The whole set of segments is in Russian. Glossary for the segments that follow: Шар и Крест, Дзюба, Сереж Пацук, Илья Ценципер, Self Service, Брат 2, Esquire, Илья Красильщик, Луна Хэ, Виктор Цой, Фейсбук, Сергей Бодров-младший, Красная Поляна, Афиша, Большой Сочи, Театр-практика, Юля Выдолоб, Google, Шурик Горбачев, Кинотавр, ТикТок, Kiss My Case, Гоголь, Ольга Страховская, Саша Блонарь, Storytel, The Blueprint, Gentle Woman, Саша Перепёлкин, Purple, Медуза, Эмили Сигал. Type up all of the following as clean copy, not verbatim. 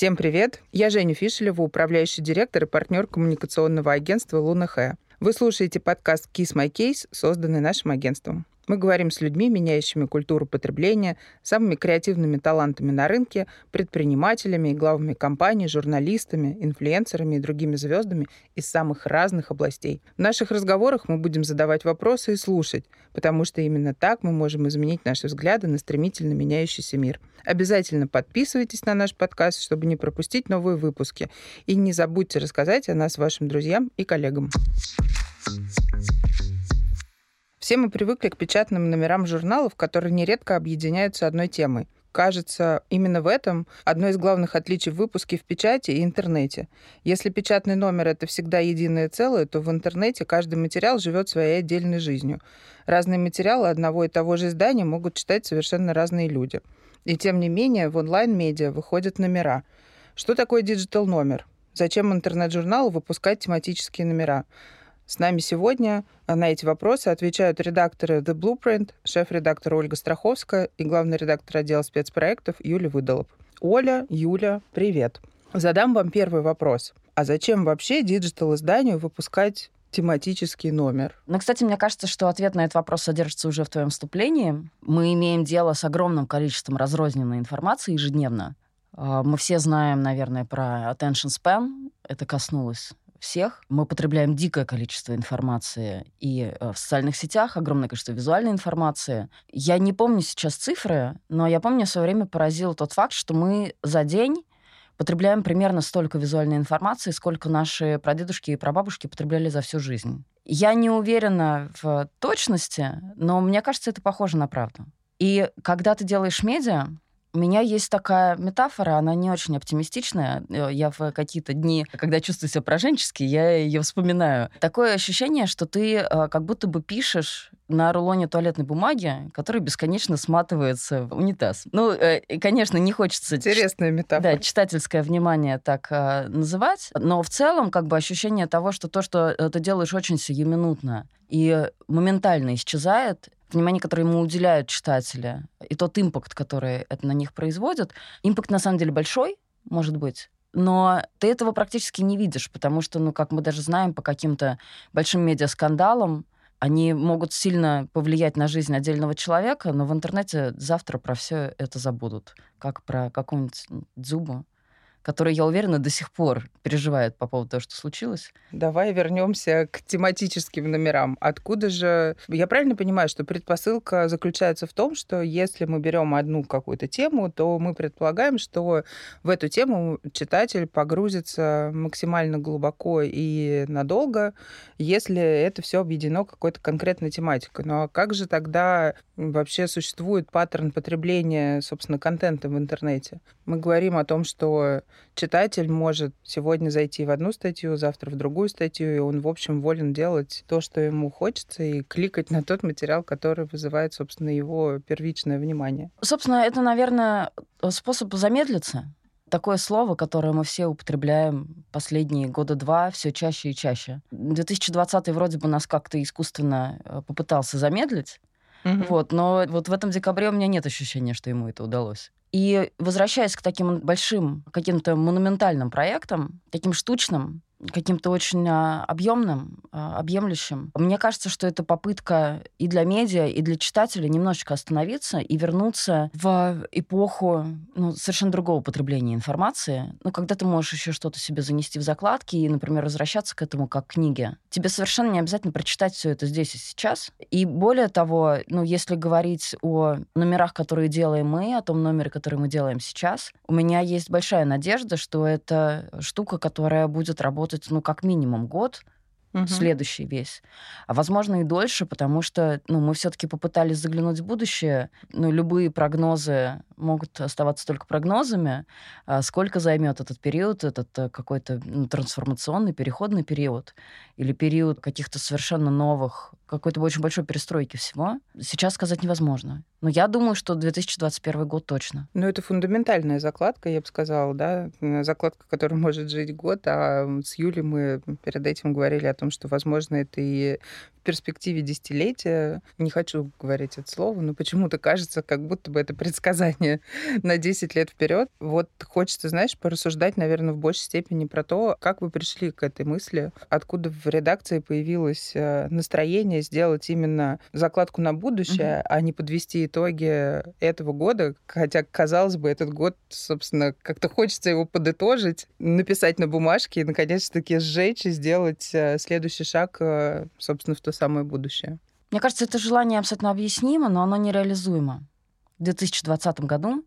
Всем привет! Я Женя Фишелева, управляющий директор и партнер коммуникационного агентства «Луна Хэ». Вы слушаете подкаст «Kiss My Case», созданный нашим агентством. Мы говорим с людьми, меняющими культуру потребления, самыми креативными талантами на рынке, предпринимателями и главами компаний, журналистами, инфлюенсерами и другими звездами из самых разных областей. В наших разговорах мы будем задавать вопросы и слушать, потому что именно так мы можем изменить наши взгляды на стремительно меняющийся мир. Обязательно подписывайтесь на наш подкаст, чтобы не пропустить новые выпуски. И не забудьте рассказать о нас вашим друзьям и коллегам. Все мы привыкли к печатным номерам журналов, которые нередко объединяются одной темой. Кажется, именно в этом одно из главных отличий в выпуске в печати и интернете. Если печатный номер — это всегда единое целое, то в интернете каждый материал живет своей отдельной жизнью. Разные материалы одного и того же издания могут читать совершенно разные люди. И тем не менее в онлайн-медиа выходят номера. Что такое диджитал-номер? Зачем интернет-журналу выпускать тематические номера? С нами сегодня на эти вопросы отвечают редакторы The Blueprint, шеф-редактор Ольга Страховская и главный редактор отдела спецпроектов Юля Выдолоб. Оля, Юля, привет. Задам вам первый вопрос. А зачем вообще диджитал-изданию выпускать тематический номер? Ну, кстати, мне кажется, что ответ на этот вопрос содержится уже в твоем вступлении. Мы имеем дело с огромным количеством разрозненной информации ежедневно. Мы все знаем, наверное, про attention span. Это коснулось всех. Мы потребляем дикое количество информации и в социальных сетях, огромное количество визуальной информации. Я не помню сейчас цифры, но я помню, в свое время поразил тот факт, что мы за день потребляем примерно столько визуальной информации, сколько наши прадедушки и прабабушки потребляли за всю жизнь. Я не уверена в точности, но мне кажется, это похоже на правду. И когда ты делаешь медиа, у меня есть такая метафора, она не очень оптимистичная. Я в какие-то дни, когда чувствую себя пораженчески, я ее вспоминаю. Такое ощущение, что ты как будто бы пишешь на рулоне туалетной бумаги, который бесконечно сматывается в унитаз. Ну, конечно, не хочется... Интересная метафора. Да, читательское внимание так называть, но в целом как бы ощущение того, что то, что ты делаешь, очень сиюминутно и моментально исчезает, внимание, которое ему уделяют читатели, и тот импакт, который это на них производит. Импакт, на самом деле, большой, может быть, но ты этого практически не видишь, потому что, ну, как мы даже знаем, по каким-то большим медиаскандалам они могут сильно повлиять на жизнь отдельного человека, но в интернете завтра про все это забудут, как про какую-нибудь Дзюбу, который, я уверена, до сих пор переживает по поводу того, что случилось. Давай вернемся к тематическим номерам. Откуда же... Я правильно понимаю, что предпосылка заключается в том, что если мы берем одну какую-то тему, то мы предполагаем, что в эту тему читатель погрузится максимально глубоко и надолго, если это все объединено какой-то конкретной тематикой. Ну а как же тогда вообще существует паттерн потребления, собственно, контента в интернете? Мы говорим о том, что читатель может сегодня зайти в одну статью, завтра в другую статью, и он, в общем, волен делать то, что ему хочется, и кликать на тот материал, который вызывает, собственно, его первичное внимание. Собственно, это, наверное, способ замедлиться. Такое слово, которое мы все употребляем последние года два все чаще и чаще. 2020-й вроде бы нас как-то искусственно попытался замедлить, вот, но вот в этом декабре у меня нет ощущения, что ему это удалось. И возвращаясь к таким большим, каким-то монументальным проектам, таким штучным, каким-то очень объемным, объемлющим, мне кажется, что это попытка и для медиа, и для читателя немножечко остановиться и вернуться в эпоху, ну, совершенно другого потребления информации. Ну, когда ты можешь еще что-то себе занести в закладки и, например, возвращаться к этому как к книге. Тебе совершенно не обязательно прочитать все это здесь и сейчас. И более того, ну, если говорить о номерах, которые делаем мы, о том номере, который мы делаем сейчас, у меня есть большая надежда, что это штука, которая будет работать, ну, как минимум год, следующий весь. А, возможно, и дольше, потому что, ну, мы все-таки попытались заглянуть в будущее. Ну, любые прогнозы могут оставаться только прогнозами. А сколько займет этот период, этот какой-то, ну, трансформационный, переходный период или период каких-то совершенно новых какой-то очень большой перестройки всего, сейчас сказать невозможно. Но я думаю, что 2021 год точно. Ну, это фундаментальная закладка, я бы сказала, да? Закладка, которая может жить год. А с Юлей мы перед этим говорили о том, что, возможно, это и в перспективе десятилетия. Не хочу говорить это слово, но почему-то кажется, как будто бы это предсказание на 10 лет вперед. Вот хочется, знаешь, порассуждать, наверное, в большей степени про то, как вы пришли к этой мысли, откуда в редакции появилось настроение сделать именно закладку на будущее, а не подвести итоги этого года. Хотя, казалось бы, этот год, собственно, как-то хочется его подытожить, написать на бумажке и, наконец-таки, сжечь и сделать следующий шаг, собственно, в то самое будущее. Мне кажется, это желание абсолютно объяснимо, но оно нереализуемо. В 2020 году,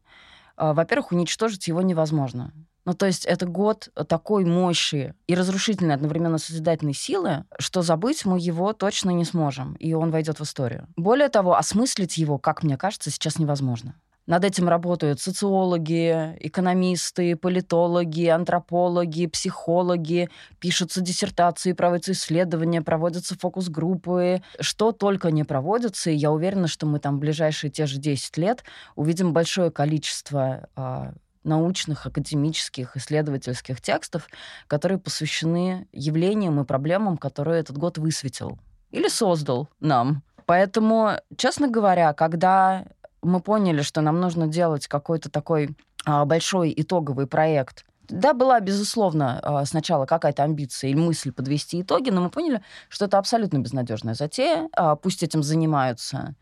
во-первых, уничтожить его невозможно. Ну, то есть это год такой мощи и разрушительной одновременно созидательной силы, что забыть мы его точно не сможем, и он войдет в историю. Более того, осмыслить его, как мне кажется, сейчас невозможно. Над этим работают социологи, экономисты, политологи, антропологи, психологи, пишутся диссертации, проводятся исследования, проводятся фокус-группы. Что только не проводится, и я уверена, что мы там в ближайшие те же 10 лет увидим большое количество научных, академических, исследовательских текстов, которые посвящены явлениям и проблемам, которые этот год высветил или создал нам. Поэтому, честно говоря, когда мы поняли, что нам нужно делать какой-то такой большой итоговый проект, да, была, безусловно, сначала какая-то амбиция или мысль подвести итоги, но мы поняли, что это абсолютно безнадежная затея, пусть этим занимаются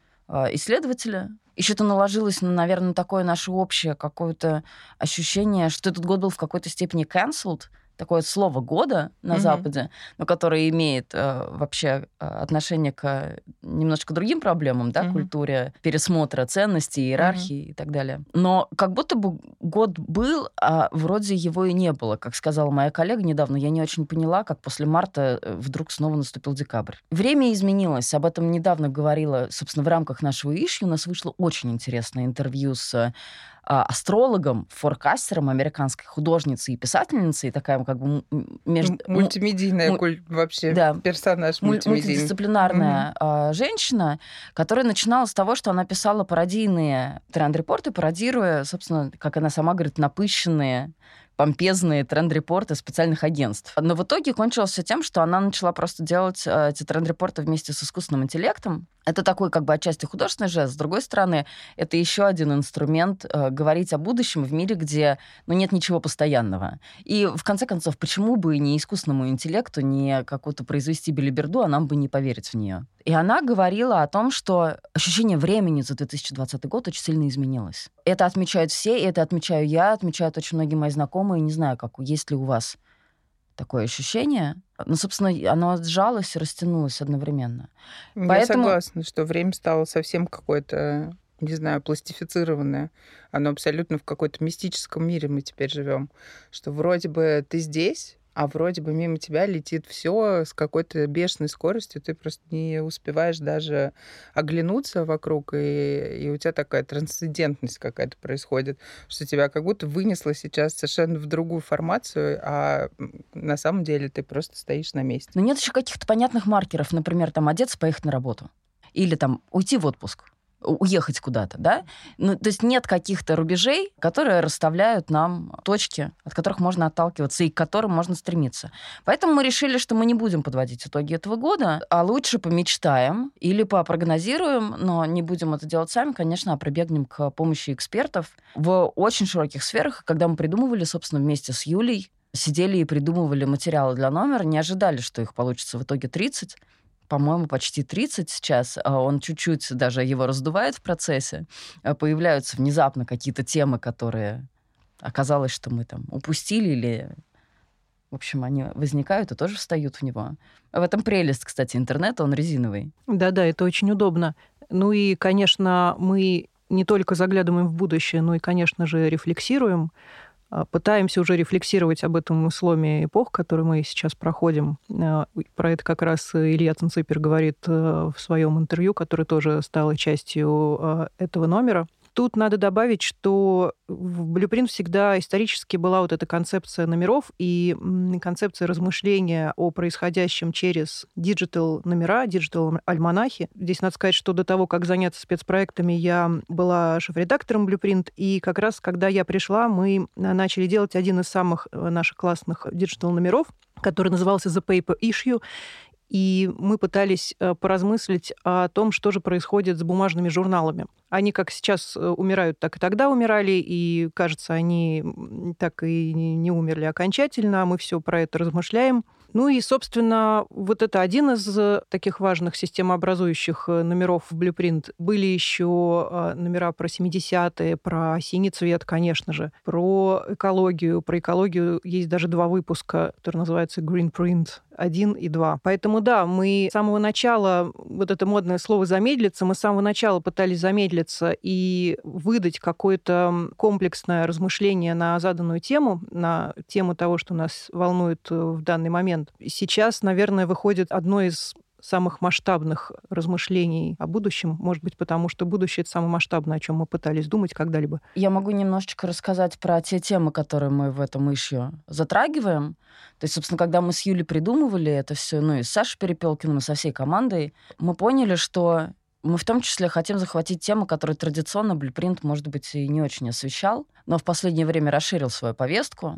исследователи. Еще это наложилось, наверное, такое наше общее какое-то ощущение, что этот год был в какой-то степени cancelled, такое слово года на Западе, но которое имеет вообще отношение к немножко другим проблемам, да, культуре, пересмотра ценностей, иерархии и так далее. Но как будто бы год был, а вроде его и не было. Как сказала моя коллега недавно, я не очень поняла, как после марта вдруг снова наступил декабрь. Время изменилось. Об этом недавно говорила, собственно, в рамках нашего ишью. У нас вышло очень интересное интервью с астрологом, форкастером, американской художницей и писательницей, такая как бы мультимедийная вообще да, персонаж, мультидисциплинарная женщина, которая начинала с того, что она писала пародийные тренд-репорты, пародируя, собственно, как она сама говорит, напыщенные, помпезные тренд-репорты специальных агентств. Но в итоге кончилось все тем, что она начала просто делать эти тренд-репорты вместе с искусственным интеллектом. Это такой как бы отчасти художественный жест. С другой стороны, это еще один инструмент говорить о будущем в мире, где нет ничего постоянного. И в конце концов, почему бы не искусственному интеллекту, не какую-то произвести белиберду, а нам бы не поверить в нее? И она говорила о том, что ощущение времени за 2020 год очень сильно изменилось. Это отмечают все, и это отмечаю я, отмечают очень многие мои знакомые. Не знаю, как, есть ли у вас такое ощущение. Но, собственно, оно сжалось и растянулось одновременно. Я согласна, что время стало совсем какое-то, не знаю, пластифицированное. Оно абсолютно в каком-то мистическом мире мы теперь живем. Что вроде бы ты здесь, а вроде бы мимо тебя летит все с какой-то бешеной скоростью, ты просто не успеваешь даже оглянуться вокруг, и у тебя такая трансцендентность какая-то происходит, что тебя как будто вынесло сейчас совершенно в другую формацию, а на самом деле ты просто стоишь на месте. Но нет еще каких-то понятных маркеров, например, там одеться, поехать на работу, или там уйти в отпуск, уехать куда-то, да? Ну, то есть нет каких-то рубежей, которые расставляют нам точки, от которых можно отталкиваться и к которым можно стремиться. Поэтому мы решили, что мы не будем подводить итоги этого года, а лучше помечтаем или попрогнозируем, но не будем это делать сами, конечно, а прибегнем к помощи экспертов в очень широких сферах. Когда мы придумывали, собственно, вместе с Юлей, сидели и придумывали материалы для номера, не ожидали, что их получится в итоге 30, по-моему, почти 30 сейчас, он чуть-чуть даже его раздувает в процессе, появляются внезапно какие-то темы, которые оказалось, что мы там упустили или, в общем, они возникают и тоже встают в него. В этом прелесть, кстати, интернета, он резиновый. Да-да, это очень удобно. Ну и, конечно, мы не только заглядываем в будущее, но и, конечно же, рефлексируем, пытаемся уже рефлексировать об этом сломе эпох, который мы сейчас проходим. Про это как раз Илья Ценципер говорит в своем интервью, которое тоже стало частью этого номера. Тут надо добавить, что в Blueprint всегда исторически была вот эта концепция номеров и концепция размышления о происходящем через диджитал-номера, диджитал-альманахи. Здесь надо сказать, что до того, как заняться спецпроектами, я была шеф-редактором Blueprint, и как раз, когда я пришла, мы начали делать один из самых наших классных диджитал-номеров, который назывался «The Paper Issue», и мы пытались поразмыслить о том, что же происходит с бумажными журналами. Они как сейчас умирают, так и тогда умирали, и, кажется, они так и не умерли окончательно, а мы все про это размышляем. Ну и, собственно, вот это один из таких важных системообразующих номеров в Blueprint. Были еще номера про 70-е, про синий цвет, конечно же, про экологию. Про экологию есть даже два выпуска, которые называются Green Print 1 и 2. Поэтому, да, мы с самого начала, вот это модное слово «замедлиться», мы с самого начала пытались замедлиться и выдать какое-то комплексное размышление на заданную тему, на тему того, что нас волнует в данный момент. Сейчас, наверное, выходит одно из самых масштабных размышлений о будущем, может быть, потому что будущее — это самое масштабное, о чем мы пытались думать когда-либо. Я могу немножечко рассказать про те темы, которые мы в этом issue затрагиваем. То есть, собственно, когда мы с Юлей придумывали это все, ну и с Сашей Перепёлкиным, и со всей командой, мы поняли, что мы в том числе хотим захватить темы, которые традиционно Blueprint, может быть, и не очень освещал, но в последнее время расширил свою повестку.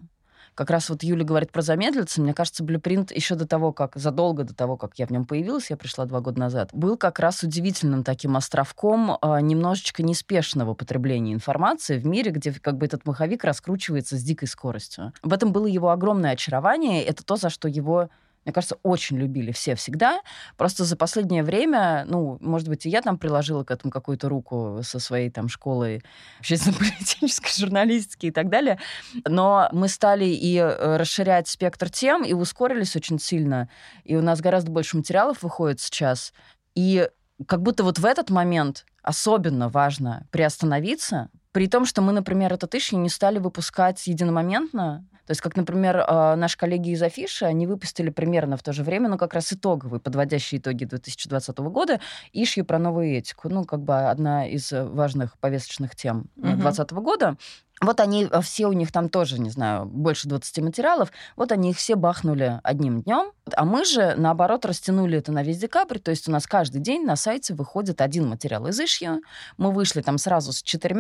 Как раз вот Юля говорит про замедлиться. Мне кажется, Blueprint еще до того, как задолго до того, как я в нем появилась, я пришла 2 года назад, был как раз удивительным таким островком немножечко неспешного потребления информации в мире, где как бы этот маховик раскручивается с дикой скоростью. В этом было его огромное очарование. Это то, за что его, мне кажется, очень любили все всегда. Просто за последнее время, ну, может быть, и я там приложила к этому какую-то руку со своей там школой общественно-политической, журналистики и так далее. Но мы стали и расширять спектр тем, и ускорились очень сильно. И у нас гораздо больше материалов выходит сейчас. И как будто вот в этот момент особенно важно приостановиться, при том, что мы, например, этот issue не стали выпускать единомоментно. То есть, как, например, наши коллеги из Афиши, они выпустили примерно в то же время, ну, как раз итоговые, подводящие итоги 2020 года, ишью про новую этику. Ну, как бы одна из важных повесточных тем 2020 года. Вот они все, у них там тоже, не знаю, больше 20 материалов, вот они их все бахнули одним днем, а мы же, наоборот, растянули это на весь декабрь, то есть у нас каждый день на сайте выходит один материал из ишью, мы вышли там сразу с 4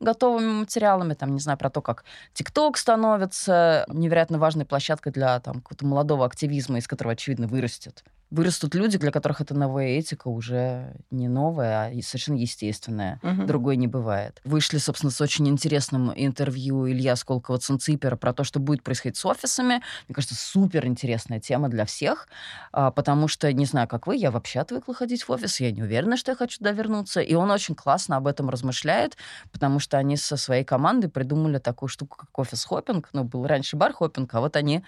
готовыми материалами, там, не знаю, про то, как ТикТок становится невероятно важной площадкой для там какого-то молодого активизма, из которого, очевидно, вырастут люди, для которых эта новая этика уже не новая, а совершенно естественная. Другой не бывает. Вышли, собственно, с очень интересным интервью Илья Ценципера про то, что будет происходить с офисами. Мне кажется, суперинтересная тема для всех, потому что, не знаю, как вы, я вообще отвыкла ходить в офис, я не уверена, что я хочу туда вернуться. И он очень классно об этом размышляет, потому что они со своей командой придумали такую штуку, как офис-хоппинг. Ну, был раньше бар-хоппинг, а вот они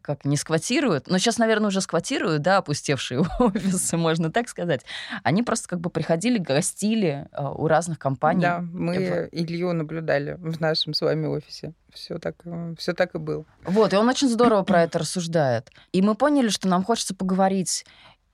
как не сквотируют. Но сейчас, наверное, уже сквотируют, да, опустевшие офисы, можно так сказать. Они просто как бы приходили, гостили у разных компаний. Да, мы Илью наблюдали в нашем с вами офисе. Все так и было. Вот, и он очень здорово про это рассуждает. И мы поняли, что нам хочется поговорить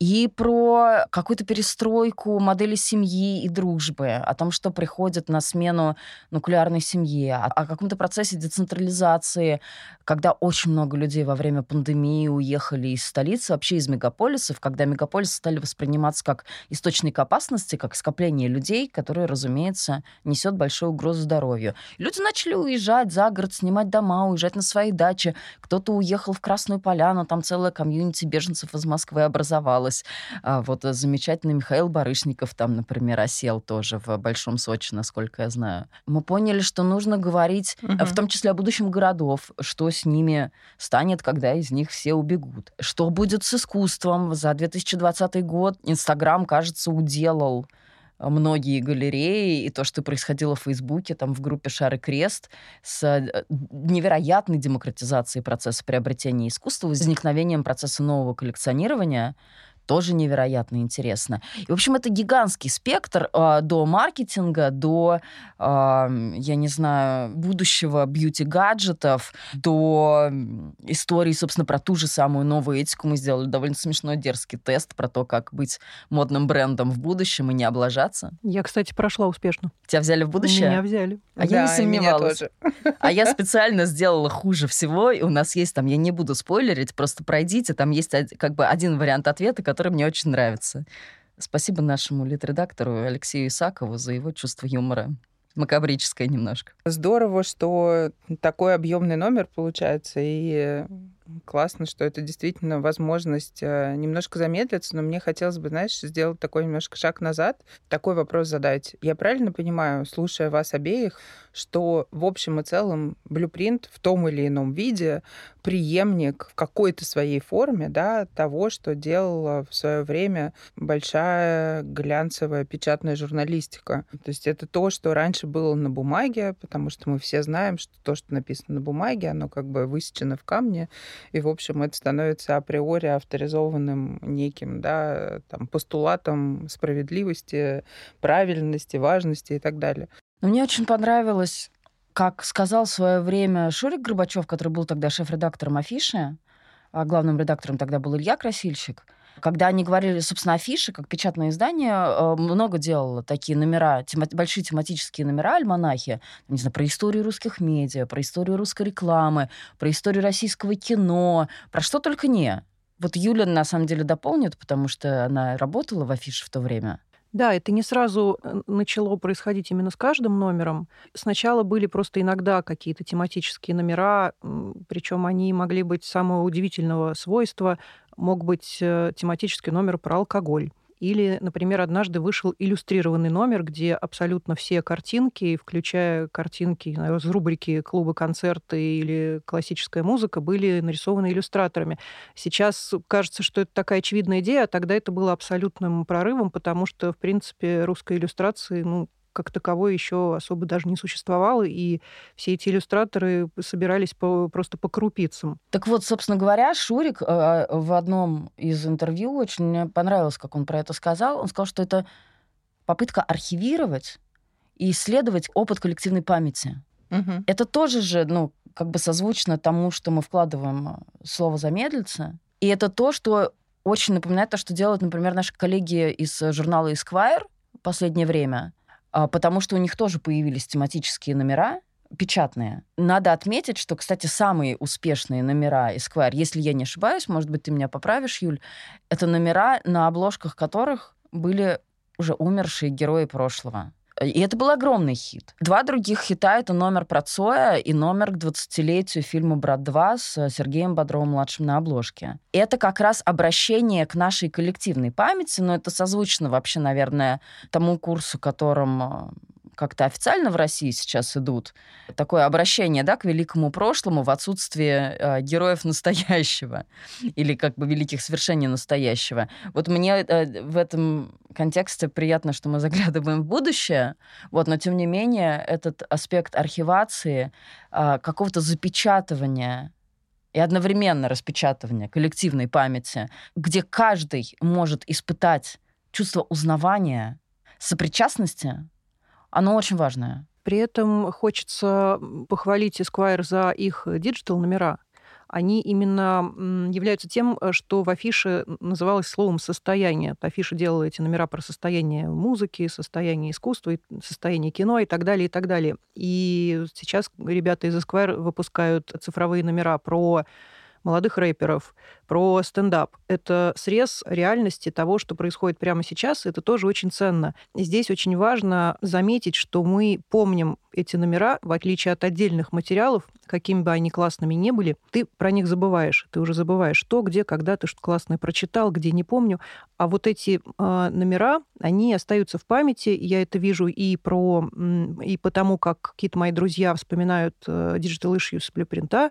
и про какую-то перестройку модели семьи и дружбы, о том, что приходит на смену нуклеарной семье, о каком-то процессе децентрализации, когда очень много людей во время пандемии уехали из столицы, вообще из мегаполисов, когда мегаполисы стали восприниматься как источник опасности, как скопление людей, которые, разумеется, несет большую угрозу здоровью. Люди начали уезжать за город, снимать дома, уезжать на свои дачи. Кто-то уехал в Красную Поляну, там целая комьюнити беженцев из Москвы образовалась. Вот замечательный Михаил Барышников там, например, осел тоже в Большом Сочи, насколько я знаю. Мы поняли, что нужно говорить, в том числе о будущем городов, что с ними станет, когда из них все убегут. Что будет с искусством? За 2020 год Инстаграм, кажется, уделал многие галереи, и то, что происходило в Фейсбуке, там, в группе «Шар и Крест», с невероятной демократизацией процесса приобретения искусства, возникновением процесса нового коллекционирования, тоже невероятно интересно. И, в общем, это гигантский спектр до маркетинга, до, я не знаю, будущего бьюти-гаджетов, до истории, собственно, про ту же самую новую этику. Мы сделали довольно смешной дерзкий тест про то, как быть модным брендом в будущем и не облажаться. Я, кстати, прошла успешно. Тебя взяли в будущее? Меня взяли. А да, я не сомневалась. А я специально сделала хуже всего, и у нас есть там, я не буду спойлерить, просто пройдите, там есть как бы один вариант ответа, который мне очень нравится. Спасибо нашему литредактору Алексею Исакову за его чувство юмора. Макабрическое немножко. Здорово, что такой объемный номер получается, и классно, что это действительно возможность немножко замедлиться, но мне хотелось бы, знаешь, сделать такой немножко шаг назад, такой вопрос задать. Я правильно понимаю, слушая вас обеих, что в общем и целом Blueprint в том или ином виде преемник в какой-то своей форме, да, того, что делала в свое время большая глянцевая печатная журналистика. То есть это то, что раньше было на бумаге, потому что мы все знаем, что то, что написано на бумаге, оно как бы высечено в камне. И, в общем, это становится априори авторизованным неким, да, там, постулатом справедливости, правильности, важности и так далее. Но мне очень понравилось, как сказал в свое время Шурик Горбачев, который был тогда шеф-редактором «Афиши», а главным редактором тогда был Илья Красильщик. Когда они говорили, собственно, «Афиши», как печатное издание, много делало такие номера, большие тематические номера, альманахи, не знаю, про историю русских медиа, про историю русской рекламы, про историю российского кино, про что только не. Вот Юля, на самом деле, дополнит, потому что она работала в «Афише» в то время. Да, это не сразу начало происходить именно с каждым номером. Сначала были просто иногда какие-то тематические номера, причем они могли быть самого удивительного свойства. Мог быть тематический номер про алкоголь. Или, например, однажды вышел иллюстрированный номер, где абсолютно все картинки, включая картинки из рубрики «Клубы, концерты» или «Классическая музыка», были нарисованы иллюстраторами. Сейчас кажется, что это такая очевидная идея, а тогда это было абсолютным прорывом, потому что, в принципе, русской иллюстрации, ну, как таковой еще особо даже не существовало, и все эти иллюстраторы собирались просто по крупицам. Так вот, собственно говоря, Шурик в одном из интервью, очень понравилось, как он про это сказал, он сказал, что это попытка архивировать и исследовать опыт коллективной памяти. Угу. Это тоже же, ну, как бы созвучно тому, что мы вкладываем слово «замедлиться», и это то, что очень напоминает то, что делают, например, наши коллеги из журнала Esquire в последнее время, потому что у них тоже появились тематические номера печатные. Надо отметить, что, кстати, самые успешные номера Esquire, если я не ошибаюсь, может быть, ты меня поправишь, Юль, это номера, на обложках которых были уже умершие герои прошлого. И это был огромный хит. Два других хита — это номер про Цоя и номер к 20-летию фильма «Брат 2» с Сергеем Бодровым-младшим на обложке. Это как раз обращение к нашей коллективной памяти, но это созвучно вообще, наверное, тому курсу, которым как-то официально в России сейчас идут. Такое обращение, да, к великому прошлому в отсутствие героев настоящего или как бы великих свершений настоящего. Вот мне в этом контексте приятно, что мы заглядываем в будущее, вот, но тем не менее этот аспект архивации, какого-то запечатывания и одновременно распечатывания коллективной памяти, где каждый может испытать чувство узнавания, сопричастности, оно очень важное. При этом хочется похвалить Esquire за их диджитал-номера. Они именно являются тем, что в «Афише» называлось словом «состояние». «Афиша» делала эти номера про состояние музыки, состояние искусства, состояние кино и так далее, и так далее. И сейчас ребята из Esquire выпускают цифровые номера про молодых рэперов, про стендап. Это срез реальности того, что происходит прямо сейчас, это тоже очень ценно. Здесь очень важно заметить, что мы помним эти номера, в отличие от отдельных материалов, какими бы они классными ни были, ты про них забываешь. Ты уже забываешь, что, где, когда ты что-то классное прочитал, где не помню. А вот эти номера, они остаются в памяти. Я это вижу и потому, как какие-то мои друзья вспоминают Digital Issues с Blueprint'а,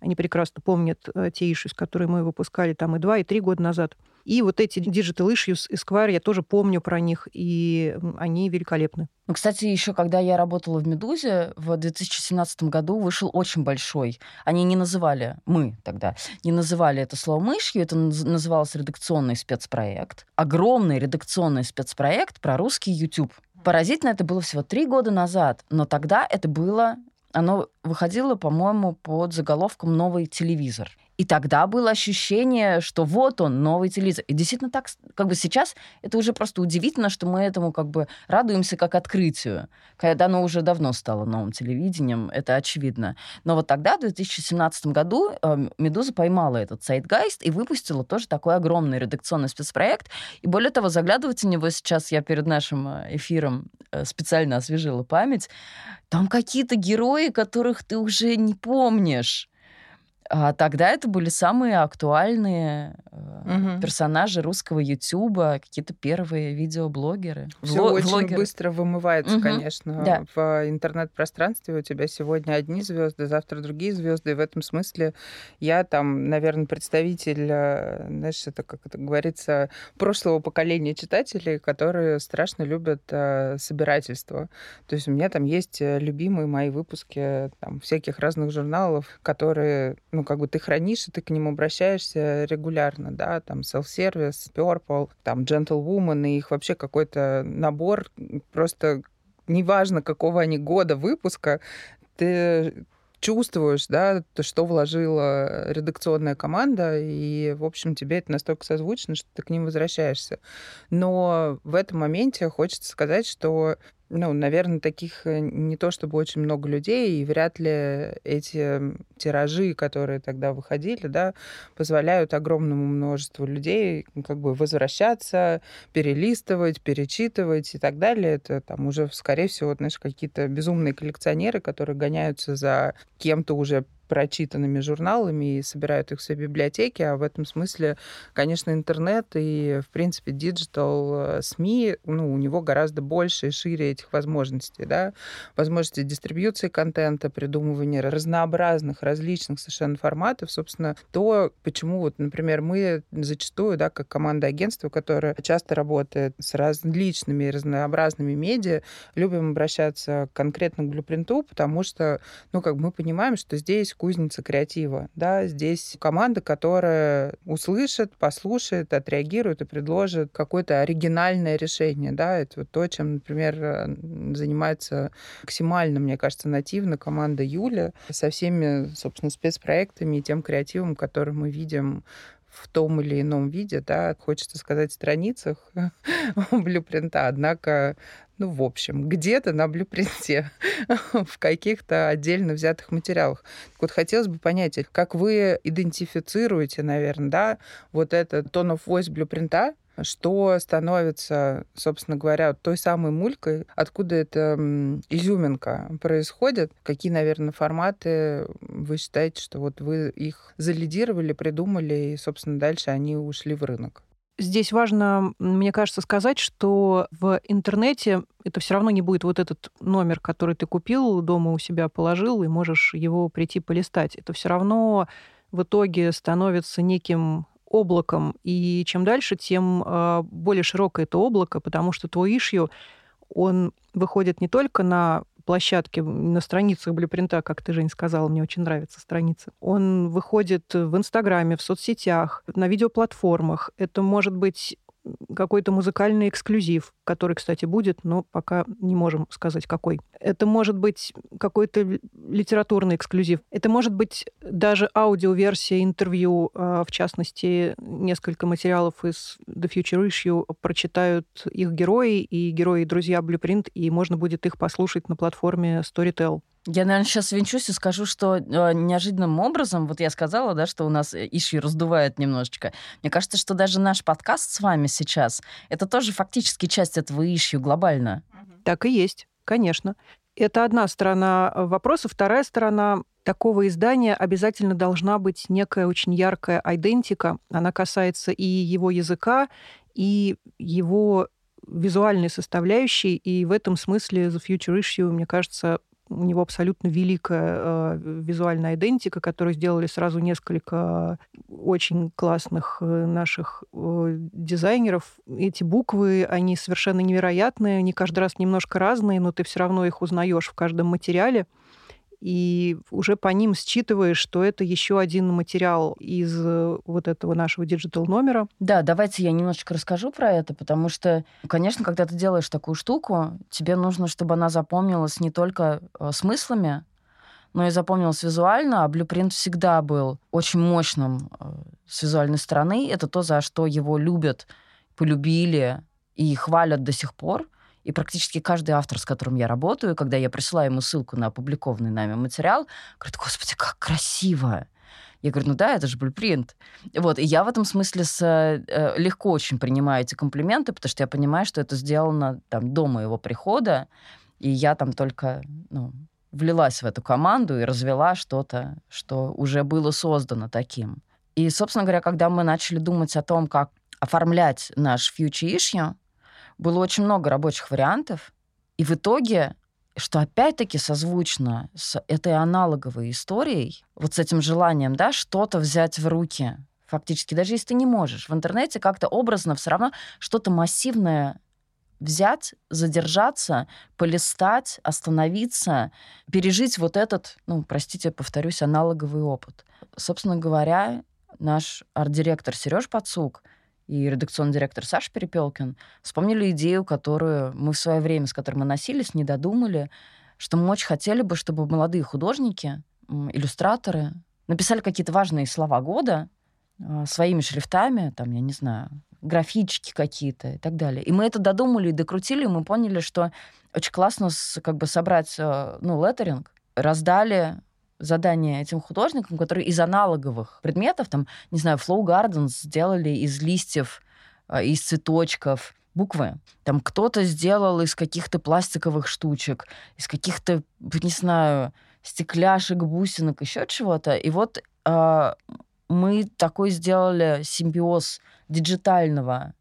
Они прекрасно помнят те issues, которые мы выпускали там и 2, и 3 года назад. И вот эти digital issues, Esquire, я тоже помню про них, и они великолепны. Ну, кстати, еще когда я работала в «Медузе», в 2017 году вышел очень большой. Они не называли, мы тогда, не называли это слово мышью, это называлось редакционный спецпроект. Огромный редакционный спецпроект про русский YouTube. Поразительно, это было всего 3 года назад, но тогда это было... Оно выходило, по-моему, под заголовком «Новый телевизор». И тогда было ощущение, что вот он, новый телевизор. И действительно так, как бы сейчас это уже просто удивительно, что мы этому как бы радуемся как открытию. Когда оно уже давно стало новым телевидением, это очевидно. Но вот тогда, в 2017 году, «Медуза» поймала этот сайтгайст и выпустила тоже такой огромный редакционный спецпроект. И более того, заглядывать в него сейчас, я перед нашим эфиром специально освежила память, там какие-то герои, которых ты уже не помнишь. А тогда это были самые актуальные персонажи русского Ютуба, какие-то первые видеоблогеры. Все очень быстро вымывается, конечно. Да. В интернет-пространстве у тебя сегодня одни звезды, завтра другие звезды. И в этом смысле я там, наверное, представитель, знаешь, это, как это говорится, прошлого поколения читателей, которые страшно любят собирательство. То есть у меня там есть любимые мои выпуски там, всяких разных журналов, которые... Ну, как бы ты хранишь, и ты к ним обращаешься регулярно, да, там Self Service, Purple, там Gentle Woman, и их вообще какой-то набор, просто неважно, какого они года выпуска, ты чувствуешь, да, то, что вложила редакционная команда, и, в общем, тебе это настолько созвучно, что ты к ним возвращаешься. Но в этом моменте хочется сказать, что, ну, наверное, таких не то чтобы очень много людей, и вряд ли эти тиражи, которые тогда выходили, да, позволяют огромному множеству людей как бы возвращаться, перелистывать, перечитывать и так далее. Это там уже, скорее всего, знаешь, какие-то безумные коллекционеры, которые гоняются за кем-то уже прочитанными журналами и собирают их в своей библиотеке, а в этом смысле, конечно, интернет и, в принципе, диджитал СМИ, ну, у него гораздо больше и шире этих возможностей, да, возможности дистрибьюции контента, придумывания разнообразных, различных совершенно форматов, собственно, то, почему, вот, например, мы зачастую, да, как команда агентства, которая часто работает с различными разнообразными медиа, любим обращаться конкретно к блюпринту, потому что, ну, как мы понимаем, что здесь кузница креатива, да, здесь команда, которая услышит, послушает, отреагирует и предложит какое-то оригинальное решение, да, это вот то, чем, например, занимается максимально, мне кажется, нативно команда Юля со всеми, собственно, спецпроектами и тем креативом, который мы видим в том или ином виде, да, хочется сказать, страницах блюпринта, однако, ну, в общем, где-то на блюпринте, в каких-то отдельно взятых материалах. Так вот, хотелось бы понять, как вы идентифицируете, наверное, да, вот этот tone of voice блюпринта, что становится, собственно говоря, той самой мулькой, откуда эта изюминка происходит, какие, наверное, форматы вы считаете, что вот вы их залидировали, придумали, и, собственно, дальше они ушли в рынок? Здесь важно, мне кажется, сказать, что в интернете это все равно не будет вот этот номер, который ты купил, дома у себя положил, и можешь его прийти полистать. Это все равно в итоге становится неким облаком, и чем дальше, тем более широкое это облако, потому что твой ишью, он выходит не только на площадке, на страницах блюпринта, как ты, Жень, сказала, мне очень нравится страница. Он выходит в Инстаграме, в соцсетях, на видеоплатформах. Это может быть какой-то музыкальный эксклюзив, который, кстати, будет, но пока не можем сказать, какой. Это может быть какой-то литературный эксклюзив. Это может быть даже аудиоверсия интервью. В частности, несколько материалов из The Future Issue прочитают их герои и друзья Blueprint, и можно будет их послушать на платформе Storytel. Я, наверное, сейчас венчусь и скажу, что неожиданным образом, вот я сказала, да, что у нас ишью раздувает немножечко. Мне кажется, что даже наш подкаст с вами сейчас, это тоже фактически часть этого ишью глобально. Так и есть, конечно. Это одна сторона вопроса. Вторая сторона такого издания: обязательно должна быть некая очень яркая айдентика. Она касается и его языка, и его визуальной составляющей. И в этом смысле The Future Issue, мне кажется, у него абсолютно великая визуальная идентика, которую сделали сразу несколько очень классных наших дизайнеров. Эти буквы, они совершенно невероятные, они каждый раз немножко разные, но ты все равно их узнаешь в каждом материале. И уже по ним считываешь, что это еще один материал из вот этого нашего диджитал-номера. Да, давайте я немножечко расскажу про это, потому что, конечно, когда ты делаешь такую штуку, тебе нужно, чтобы она запомнилась не только смыслами, но и запомнилась визуально, а Blueprint всегда был очень мощным с визуальной стороны. Это то, за что его любят, полюбили и хвалят до сих пор. И практически каждый автор, с которым я работаю, когда я присылаю ему ссылку на опубликованный нами материал, говорит: «Господи, как красиво!» Я говорю: «Ну да, это же Blueprint». Вот, и я в этом смысле легко очень принимаю эти комплименты, потому что я понимаю, что это сделано там, до моего прихода, и я там только влилась в эту команду и развела что-то, что уже было создано таким. И, собственно говоря, когда мы начали думать о том, как оформлять наш future issue, было очень много рабочих вариантов. И в итоге, что опять-таки созвучно с этой аналоговой историей, вот с этим желанием, да, что-то взять в руки, фактически, даже если ты не можешь, в интернете как-то образно все равно что-то массивное взять, задержаться, полистать, остановиться, пережить вот этот, простите, повторюсь, аналоговый опыт. Собственно говоря, наш арт-директор Сереж Пацук и редакционный директор Саша Перепёлкин вспомнили идею, которую мы в свое время, с которой мы носились, не додумали, что мы очень хотели бы, чтобы молодые художники, иллюстраторы написали какие-то важные слова года своими шрифтами, там, я не знаю, графички какие-то и так далее. И мы это додумали и докрутили, и мы поняли, что очень классно собрать, леттеринг, раздали задание этим художникам, которые из аналоговых предметов, там, не знаю, Flow Gardens сделали из листьев, из цветочков буквы. Там кто-то сделал из каких-то пластиковых штучек, из каких-то, не знаю, стекляшек, бусинок, еще чего-то. И вот мы такой сделали симбиоз диджитального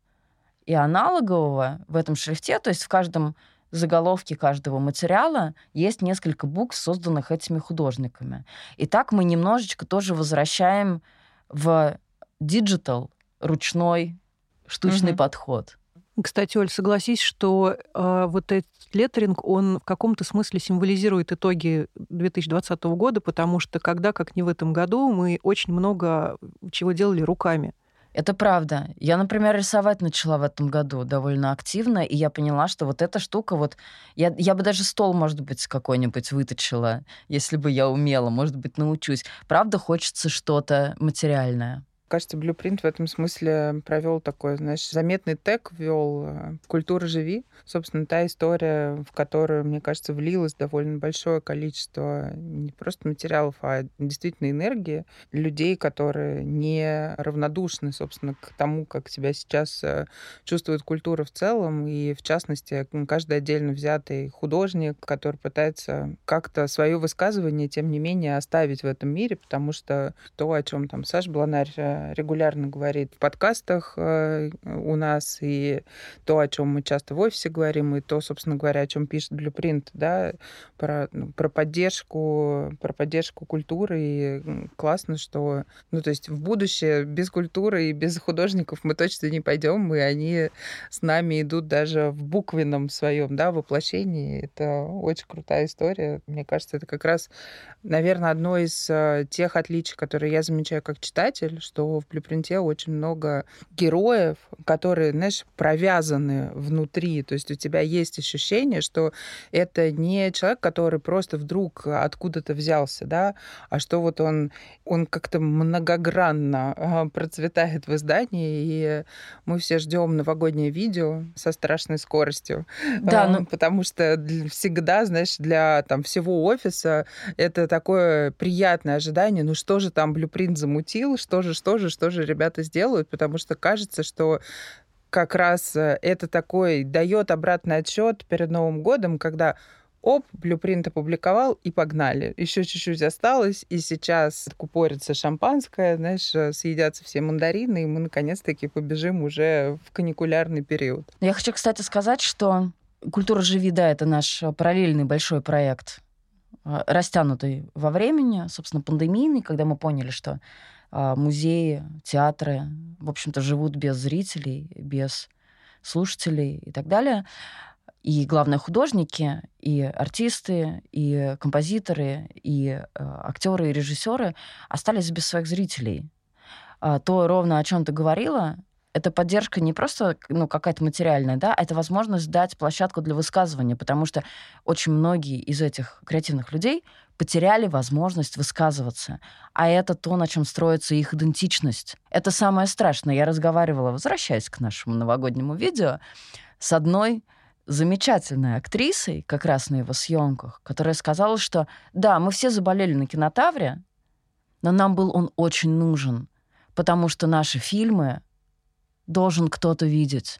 и аналогового в этом шрифте, то есть в каждом заголовки каждого материала есть несколько букв, созданных этими художниками. И так мы немножечко тоже возвращаем в диджитал ручной штучный подход. Кстати, Оль, согласись, что вот этот леттеринг, он в каком-то смысле символизирует итоги 2020 года, потому что когда, как не в этом году, мы очень много чего делали руками. Это правда. Я, например, рисовать начала в этом году довольно активно, и я поняла, что вот эта штука, вот я бы даже стол, может быть, какой-нибудь выточила, если бы я умела, может быть, научусь. Правда, хочется что-то материальное. Кажется, Blueprint в этом смысле провел такой, заметный тег ввел «Культура живи». Собственно, та история, в которую, мне кажется, влилось довольно большое количество не просто материалов, а действительно энергии людей, которые не равнодушны, собственно, к тому, как себя сейчас чувствует культура в целом, и, в частности, каждый отдельно взятый художник, который пытается как-то свое высказывание, тем не менее, оставить в этом мире, потому что то, о чем там Саша Блонарь регулярно говорит в подкастах у нас, и то, о чем мы часто в офисе говорим, и то, собственно говоря, о чем пишет Blueprint, да, про поддержку культуры. И классно, что, то есть в будущее без культуры и без художников мы точно не пойдем, и они с нами идут даже в буквенном своем, да, воплощении. Это очень крутая история. Мне кажется, это как раз, наверное, одно из тех отличий, которые я замечаю как читатель, что в Blueprint'е очень много героев, которые, провязаны внутри. То есть у тебя есть ощущение, что это не человек, который просто вдруг откуда-то взялся, да, а что вот он как-то многогранно процветает в издании, и мы все ждем новогоднее видео со страшной скоростью. Да, потому что всегда, для там, всего офиса это такое приятное ожидание. Что же там Blueprint замутил, что же ребята сделают, потому что кажется, что как раз это такой дает обратный отсчет перед Новым годом, когда Blueprint опубликовал, и погнали. Еще чуть-чуть осталось, и сейчас купорится шампанское, съедятся все мандарины, и мы наконец-таки побежим уже в каникулярный период. Я хочу, кстати, сказать, что «Культура живи», да, это наш параллельный большой проект растянутый во времени, собственно, пандемийный, когда мы поняли, что музеи, театры, в общем-то, живут без зрителей, без слушателей и так далее. И, главное, художники, и артисты, и композиторы, и актеры, и режиссеры остались без своих зрителей. То, ровно о чем ты говорила, это поддержка не просто какая-то материальная, да, это возможность дать площадку для высказывания, потому что очень многие из этих креативных людей потеряли возможность высказываться. А это то, на чем строится их идентичность. Это самое страшное. Я разговаривала, возвращаясь к нашему новогоднему видео, с одной замечательной актрисой, как раз на его съемках, которая сказала, что да, мы все заболели на Кинотавре, но нам был он очень нужен, потому что наши фильмы должен кто-то видеть.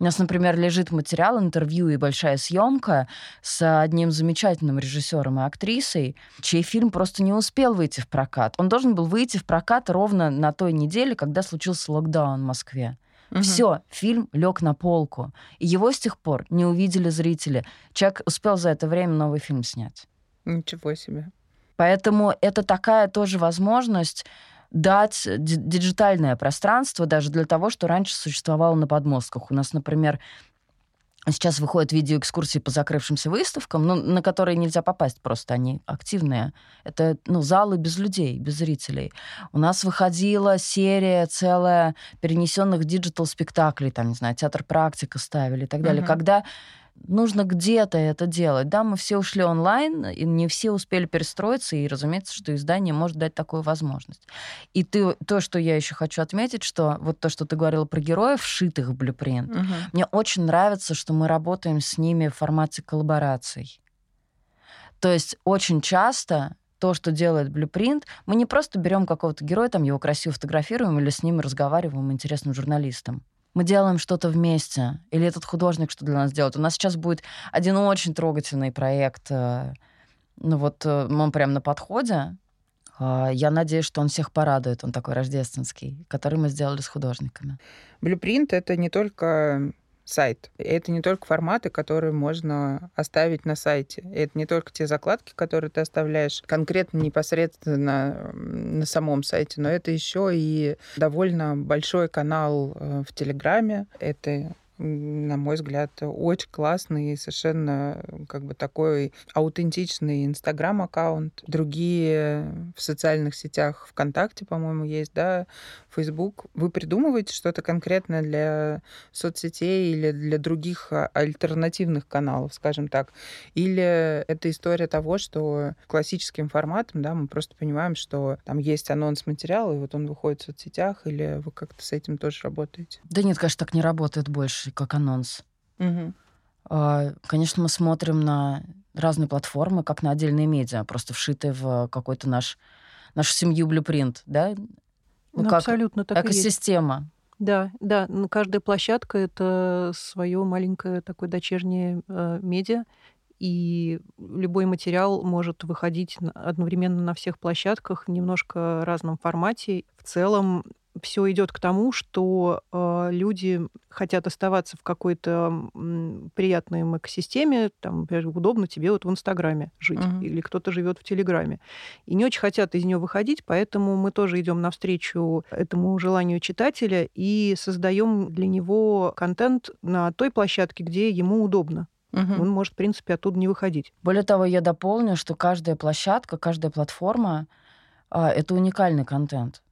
У нас, например, лежит материал, интервью и большая съемка с одним замечательным режиссером и актрисой, чей фильм просто не успел выйти в прокат. Он должен был выйти в прокат ровно на той неделе, когда случился локдаун в Москве. Угу. Все, фильм лег на полку. И его с тех пор не увидели зрители. Человек успел за это время новый фильм снять. Ничего себе. Поэтому это такая тоже возможность дать диджитальное пространство даже для того, что раньше существовало на подмостках. У нас, например, сейчас выходят видеоэкскурсии по закрывшимся выставкам, на которые нельзя попасть просто, они активные. Это залы без людей, без зрителей. У нас выходила серия целая перенесенных диджитал-спектаклей, там, не знаю, театр-практика ставили и так далее, когда нужно где-то это делать. Да, мы все ушли онлайн, и не все успели перестроиться, и, разумеется, что издание может дать такую возможность. И то, что я еще хочу отметить, что вот то, что ты говорила про героев, вшитых в Blueprint, мне очень нравится, что мы работаем с ними в формате коллабораций. То есть очень часто то, что делает Blueprint, мы не просто берем какого-то героя, там его красиво фотографируем или с ним разговариваем интересным журналистом. Мы делаем что-то вместе. Или этот художник что для нас делает. У нас сейчас будет один очень трогательный проект. Он прям на подходе. Я надеюсь, что он всех порадует. Он такой рождественский, который мы сделали с художниками. Blueprint — это не только сайт. Это не только форматы, которые можно оставить на сайте. Это не только те закладки, которые ты оставляешь конкретно, непосредственно на самом сайте, но это еще и довольно большой канал в Телеграме. Это, на мой взгляд, очень классный и совершенно такой аутентичный Инстаграм-аккаунт. Другие в социальных сетях, ВКонтакте, по-моему, есть, да, Фейсбук. Вы придумываете что-то конкретное для соцсетей или для других альтернативных каналов, скажем так? Или это история того, что классическим форматом, да, мы просто понимаем, что там есть анонс материала, и вот он выходит в соцсетях, или вы как-то с этим тоже работаете? Да нет, конечно, так не работает больше, как анонс. Конечно, мы смотрим на разные платформы, как на отдельные медиа, просто вшитые в какой-то нашу семью Blueprint, да? Как абсолютно так экосистема. И есть. Да, да. Каждая площадка — это свое маленькое такое дочернее медиа, и любой материал может выходить одновременно на всех площадках в немножко разном формате. В целом все идет к тому, что люди хотят оставаться в какой-то приятной экосистеме, там, например, удобно тебе вот в Инстаграме жить, или кто-то живет в Телеграме, и не очень хотят из нее выходить, поэтому мы тоже идем навстречу этому желанию читателя и создаем для него контент на той площадке, где ему удобно. Он может, в принципе, оттуда не выходить. Более того, я дополню, что каждая площадка, каждая платформа — это уникальный контент.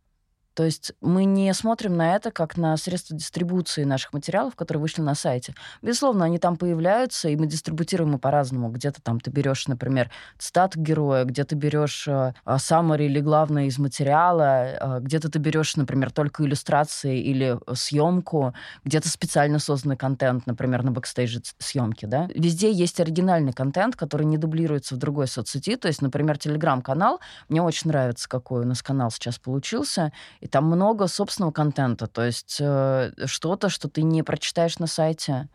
То есть мы не смотрим на это как на средства дистрибуции наших материалов, которые вышли на сайте. Безусловно, они там появляются, и мы дистрибутируем их по-разному. Где-то там ты берешь, например, цитату героя, где-то берешь summary или главное из материала, где-то ты берешь, например, только иллюстрации или съемку, где-то специально созданный контент, например, на бэкстейже съемки. Да? Везде есть оригинальный контент, который не дублируется в другой соцсети. То есть, например, Телеграм-канал. Мне очень нравится, какой у нас канал сейчас получился. И там много собственного контента, то есть что-то, что ты не прочитаешь на сайте,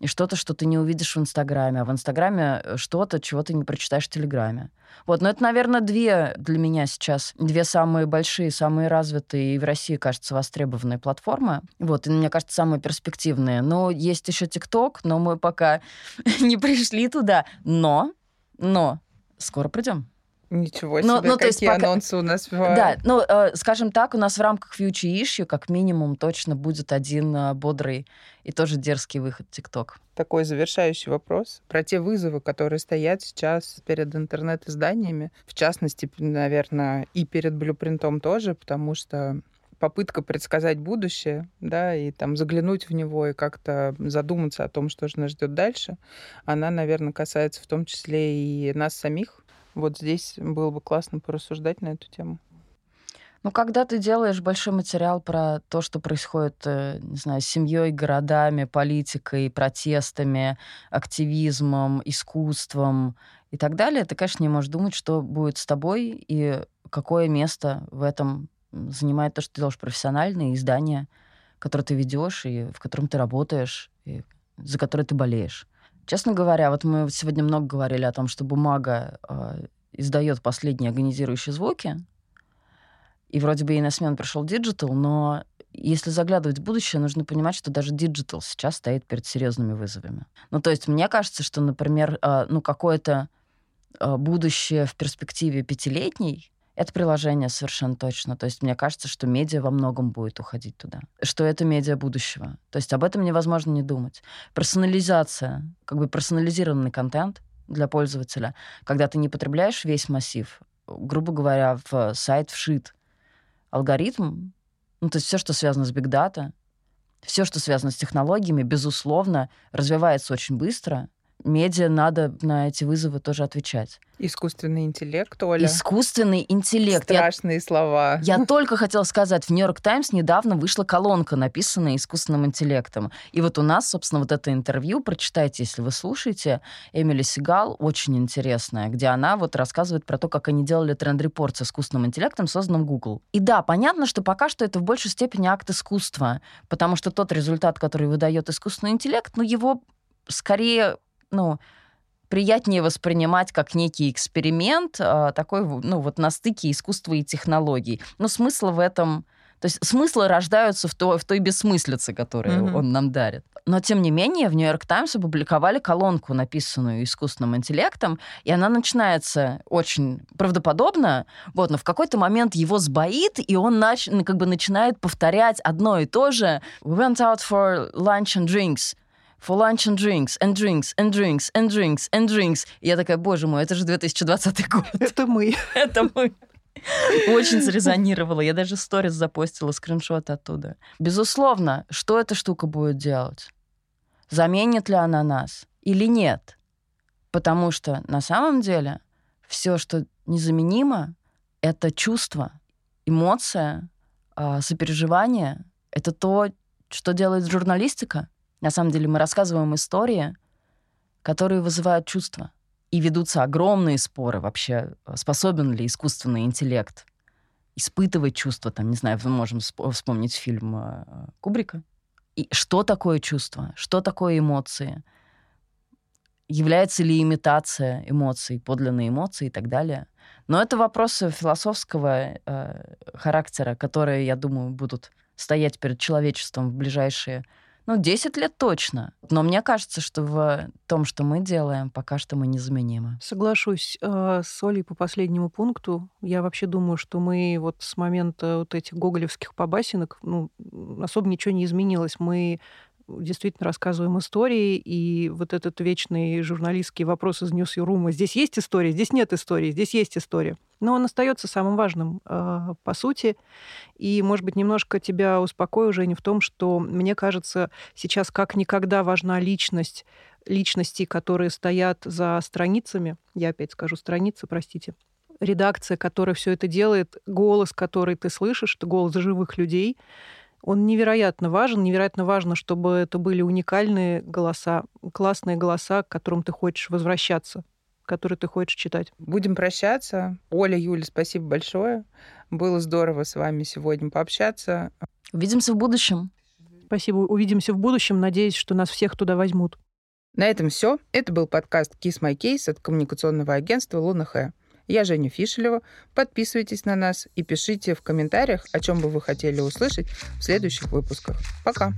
и что-то, что ты не увидишь в Инстаграме, а в Инстаграме что-то, чего ты не прочитаешь в Телеграме. Вот, но это, наверное, для меня сейчас две самые большие, самые развитые и в России, кажется, востребованные платформы. Вот, и, мне кажется, самые перспективные. Но есть еще ТикТок, но мы пока не пришли туда. Но скоро придем. Ничего себе, но, какие пока... анонсы у нас бывают. Да, скажем так, у нас в рамках Future Issue как минимум точно будет один бодрый и тоже дерзкий выход в TikTok. Такой завершающий вопрос про те вызовы, которые стоят сейчас перед интернет-изданиями, в частности, наверное, и перед Blueprint'ом тоже, потому что попытка предсказать будущее, да, и там заглянуть в него и как-то задуматься о том, что же нас ждет дальше, она, наверное, касается в том числе и нас самих. Вот здесь было бы классно порассуждать на эту тему. Ну, когда ты делаешь большой материал про то, что происходит, не знаю, с семьей, городами, политикой, протестами, активизмом, искусством и так далее, ты, конечно, не можешь думать, что будет с тобой и какое место в этом занимает то, что ты делаешь профессионально, и издание, которое ты ведешь, и в котором ты работаешь, и за которое ты болеешь. Честно говоря, вот мы сегодня много говорили о том, что бумага издает последние агонизирующие звуки, и вроде бы и на смену пришел диджитал, но если заглядывать в будущее, нужно понимать, что даже диджитал сейчас стоит перед серьезными вызовами. Ну, то есть мне кажется, что, например, какое-то будущее в перспективе пятилетней, это приложение совершенно точно. То есть мне кажется, что медиа во многом будет уходить туда. Что это медиа будущего. То есть об этом невозможно не думать. Персонализация, как бы персонализированный контент для пользователя, когда ты не потребляешь весь массив, грубо говоря, в сайт вшит алгоритм, ну, то есть все, что связано с бигдата, все, что связано с технологиями, безусловно, развивается очень быстро. Медиа надо на эти вызовы тоже отвечать. Искусственный интеллект, Оля. Искусственный интеллект. Страшные слова. Я только хотела сказать, в Нью-Йорк Таймс недавно вышла колонка, написанная искусственным интеллектом. И вот у нас, собственно, вот это интервью, прочитайте, если вы слушаете, Эмили Сигал, очень интересное, где она вот рассказывает про то, как они делали тренд-репорт с искусственным интеллектом, созданным Google. И да, понятно, что пока что это в большей степени акт искусства, потому что тот результат, который выдает искусственный интеллект, ну, его скорее... ну, приятнее воспринимать как некий эксперимент такой, ну, вот на стыке искусства и технологий. Но смысл в этом... То есть смыслы рождаются в той бессмыслице, которую он нам дарит. Но, тем не менее, в «Нью-Йорк Таймс» опубликовали колонку, написанную искусственным интеллектом, и она начинается очень правдоподобно, вот, но в какой-то момент его сбоит, и он как бы начинает повторять одно и то же. «We went out for lunch and drinks». For lunch and drinks, and drinks, and drinks, and drinks, and drinks. И я такая, боже мой, это же 2020 год. Это мы. Это мы. Очень срезонировало. Я даже сториз запостила, скриншот оттуда. Безусловно, что эта штука будет делать? Заменит ли она нас или нет? Потому что на самом деле все, что незаменимо, это чувство, эмоция, сопереживание. Это то, что делает журналистика. На самом деле мы рассказываем истории, которые вызывают чувства. И ведутся огромные споры вообще, способен ли искусственный интеллект испытывать чувства. Там, не знаю, мы можем вспомнить фильм Кубрика. И что такое чувство? Что такое эмоции? Является ли имитация эмоций, подлинные эмоции и так далее? Но это вопросы философского характера, которые, я думаю, будут стоять перед человечеством в ближайшие... 10 лет точно. Но мне кажется, что в том, что мы делаем, пока что мы незаменимы. Соглашусь с Олей по последнему пункту. Я вообще думаю, что мы вот с момента вот этих гоголевских побасенок, особо ничего не изменилось. Мы действительно рассказываем истории, и вот этот вечный журналистский вопрос из Ньюсрума. Здесь есть история, здесь нет истории, здесь есть история. Но он остается самым важным, по сути. И, может быть, немножко тебя успокою, Женя, в том, что, мне кажется, сейчас как никогда важна личности, которые стоят за страницами. Я опять скажу страницы, простите. Редакция, которая все это делает, голос, который ты слышишь, это голос живых людей, он невероятно важен. Невероятно важно, чтобы это были уникальные голоса, классные голоса, к которым ты хочешь возвращаться, которые ты хочешь читать. Будем прощаться. Оля, Юля, спасибо большое. Было здорово с вами сегодня пообщаться. Увидимся в будущем. Спасибо. Увидимся в будущем. Надеюсь, что нас всех туда возьмут. На этом все. Это был подкаст Kiss My Case от коммуникационного агентства Луна Хэ. Я Женя Фишелева. Подписывайтесь на нас и пишите в комментариях, о чем бы вы хотели услышать в следующих выпусках. Пока!